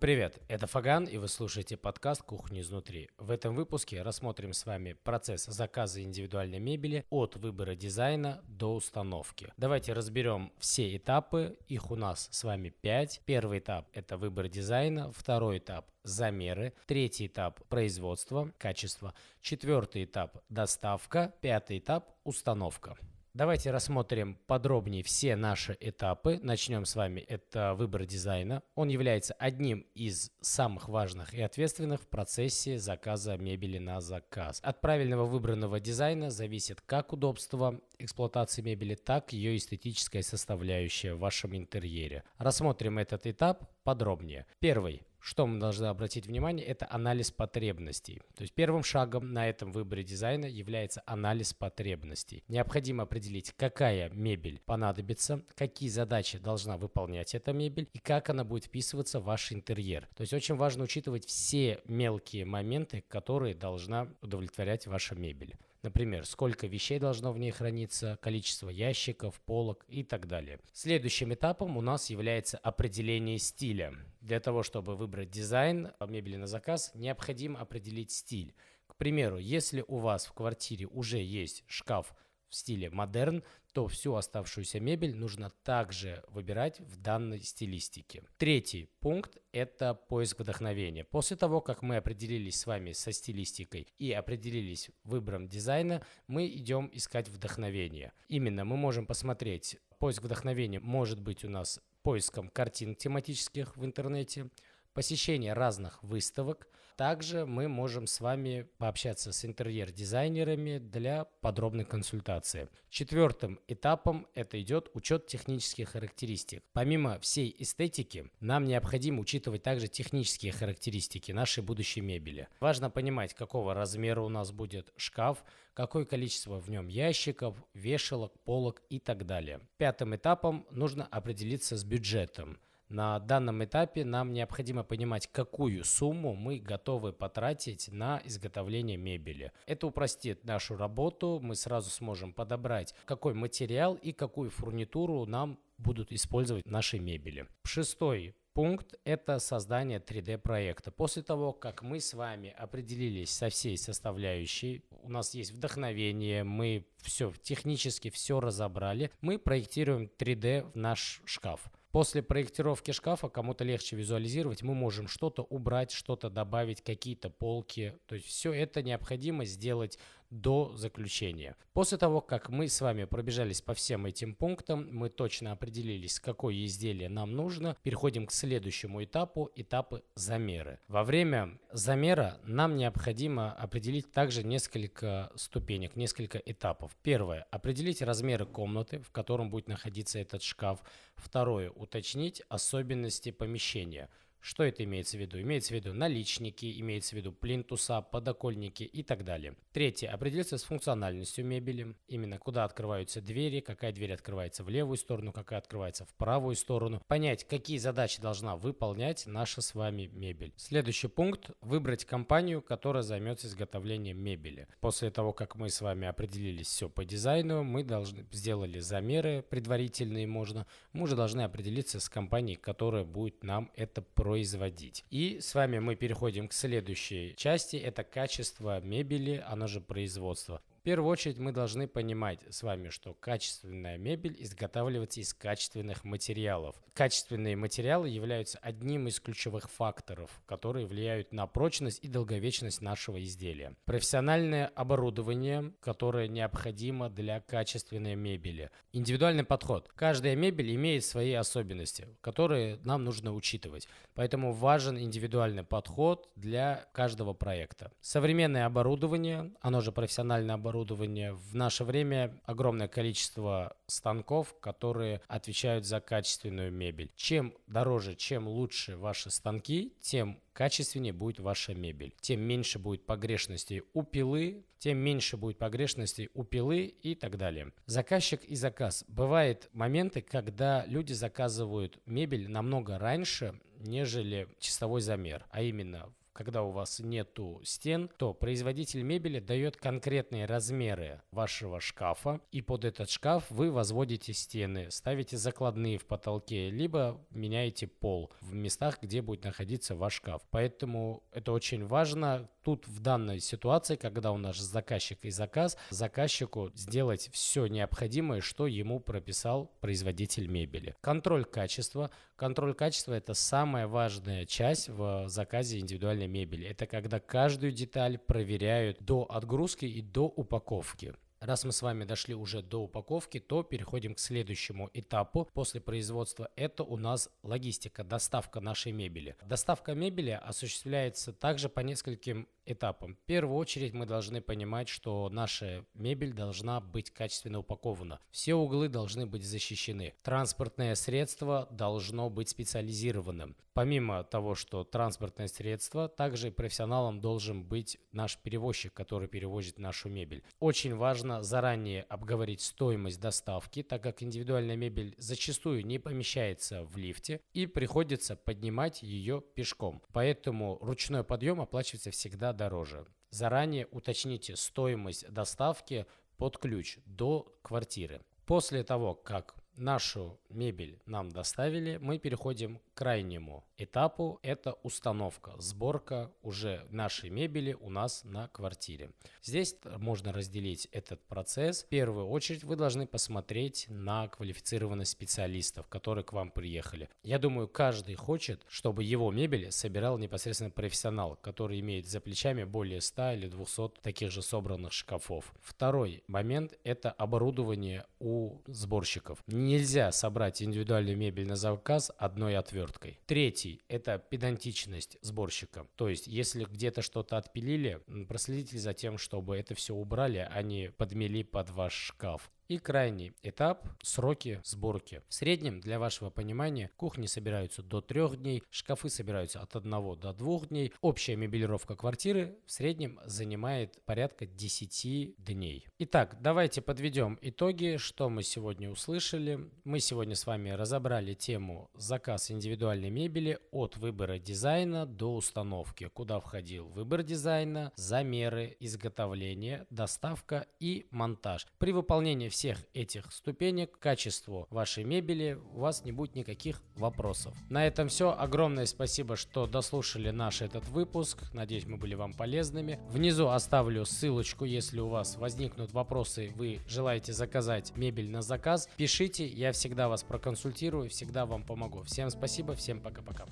Привет, это Фаган, и вы слушаете подкаст «Кухня изнутри». В этом выпуске рассмотрим с вами процесс заказа индивидуальной мебели от выбора дизайна до установки. Давайте разберем все этапы, их у нас с вами 5. Первый этап – это выбор дизайна, второй этап – замеры, третий этап – производство, качество, четвертый этап – доставка, пятый этап – установка. Давайте рассмотрим подробнее все наши этапы. Начнем с вами. Это выбор дизайна. Он является одним из самых важных и ответственных в процессе заказа мебели на заказ. От правильного выбранного дизайна зависит как удобство эксплуатации мебели, так и ее эстетическая составляющая в вашем интерьере. Рассмотрим этот этап подробнее. Первый. Что мы должны обратить внимание, это анализ потребностей. То есть первым шагом на этом выборе дизайна является анализ потребностей. Необходимо определить, какая мебель понадобится, какие задачи должна выполнять эта мебель и как она будет вписываться в ваш интерьер. То есть очень важно учитывать все мелкие моменты, которые должна удовлетворять ваша мебель. Например, сколько вещей должно в ней храниться, количество ящиков, полок и так далее. Следующим этапом у нас является определение стиля. Для того, чтобы выбрать дизайн мебели на заказ, необходимо определить стиль. К примеру, если у вас в квартире уже есть шкаф в стиле модерн, то всю оставшуюся мебель нужно также выбирать в данной стилистике. Третий пункт – это поиск вдохновения. После того, как мы определились с вами со стилистикой и определились выбором дизайна, мы идем искать вдохновение. Именно мы можем посмотреть, поиск вдохновения может быть у нас поиском картин тематических в интернете, посещение разных выставок. Также мы можем с вами пообщаться с интерьер-дизайнерами для подробной консультации. Четвертым этапом это идет учет технических характеристик. Помимо всей эстетики, нам необходимо учитывать также технические характеристики нашей будущей мебели. Важно понимать, какого размера у нас будет шкаф, какое количество в нем ящиков, вешалок, полок и так далее. Пятым этапом нужно определиться с бюджетом. На данном этапе нам необходимо понимать, какую сумму мы готовы потратить на изготовление мебели. Это упростит нашу работу, мы сразу сможем подобрать, какой материал и какую фурнитуру нам будут использовать наши мебели. Шестой пункт – это создание 3D-проекта. После того, как мы с вами определились со всей составляющей, у нас есть вдохновение, мы все технически все разобрали, мы проектируем 3D в наш шкаф. После проектировки шкафа кому-то легче визуализировать, мы можем что-то убрать, что-то добавить, какие-то полки. То есть все это необходимо сделать до заключения. После того, как мы с вами пробежались по всем этим пунктам, мы точно определились, какое изделие нам нужно. Переходим к следующему этапу, этапы замеры. Во время замера нам необходимо определить также несколько ступенек, несколько этапов. Первое. Определить размеры комнаты, в котором будет находиться этот шкаф. Второе. Уточнить особенности помещения. Что это имеется в виду? Имеется в виду наличники, имеется в виду плинтуса, подоконники и так далее. Третье. Определиться с функциональностью мебели. Именно куда открываются двери, какая дверь открывается в левую сторону, какая открывается в правую сторону. Понять, какие задачи должна выполнять наша с вами мебель. Следующий пункт. Выбрать компанию, которая займется изготовлением мебели. После того, как мы с вами определились все по дизайну, мы сделали замеры предварительные, мы уже должны определиться с компанией, которая будет нам это производить. И с вами мы переходим к следующей части. Это качество мебели, оно же производство. В первую очередь мы должны понимать с вами, что качественная мебель изготавливается из качественных материалов. Качественные материалы являются одним из ключевых факторов, которые влияют на прочность и долговечность нашего изделия. Профессиональное оборудование, которое необходимо для качественной мебели. Индивидуальный подход. Каждая мебель имеет свои особенности, которые нам нужно учитывать. Поэтому важен индивидуальный подход для каждого проекта. Современное оборудование, оно же профессиональное оборудование. В наше время огромное количество станков, которые отвечают за качественную мебель. Чем дороже, чем лучше ваши станки, тем качественнее будет ваша мебель. Тем меньше будет погрешностей у пилы, и так далее. Заказчик и заказ. Бывают моменты, когда люди заказывают мебель намного раньше, нежели часовой замер, а именно когда у вас нету стен, то производитель мебели дает конкретные размеры вашего шкафа, и под этот шкаф вы возводите стены, ставите закладные в потолке, либо меняете пол в местах, где будет находиться ваш шкаф. Поэтому это очень важно. Тут в данной ситуации, когда у нас заказчик и заказ, заказчику сделать все необходимое, что ему прописал производитель мебели. Контроль качества. Контроль качества – это самая важная часть в заказе индивидуальной мебели. Это когда каждую деталь проверяют до отгрузки и до упаковки. Раз мы с вами дошли уже до упаковки, то переходим к следующему этапу после производства. Это у нас логистика, доставка нашей мебели. Доставка мебели осуществляется также по нескольким этапам. В первую очередь мы должны понимать, что наша мебель должна быть качественно упакована. Все углы должны быть защищены. Транспортное средство должно быть специализированным. Помимо того, что транспортное средство, также профессионалом должен быть наш перевозчик, который перевозит нашу мебель. Очень важно заранее обговорить стоимость доставки, так как индивидуальная мебель зачастую не помещается в лифте и приходится поднимать ее пешком. Поэтому ручной подъем оплачивается всегда дороже. Заранее уточните стоимость доставки под ключ до квартиры. После того, как нашу мебель нам доставили, мы переходим к крайнему этапу. Это установка, сборка уже нашей мебели у нас на квартире. Здесь можно разделить этот процесс. В первую очередь вы должны посмотреть на квалифицированность специалистов, которые к вам приехали. Я думаю, каждый хочет, чтобы его мебель собирал непосредственно профессионал, который имеет за плечами более 100 или 200 таких же собранных шкафов. Второй момент – это оборудование у сборщиков. Нельзя собрать индивидуальную мебель на заказ одной отверткой. Третий – это педантичность сборщика. То есть, если где-то что-то отпилили, проследите за тем, чтобы это все убрали, а не подмели под ваш шкаф. И крайний этап – сроки сборки. В среднем, для вашего понимания, кухни собираются до 3 дней, шкафы собираются от 1 до 2 дней. Общая мебелировка квартиры в среднем занимает порядка 10 дней. Итак, давайте подведем итоги, что мы сегодня услышали. Мы сегодня с вами разобрали тему заказ индивидуальной мебели от выбора дизайна до установки, куда входил выбор дизайна, замеры, изготовление, доставка и монтаж. При выполнении всех этих ступенек к качеству вашей мебели у вас не будет никаких вопросов. На этом все. Огромное спасибо, что дослушали наш этот выпуск. Надеюсь, мы были вам полезными. Внизу оставлю ссылочку, если у вас возникнут вопросы, вы желаете заказать мебель на заказ, пишите, я всегда вас проконсультирую, всегда вам помогу. Всем спасибо, всем пока-пока.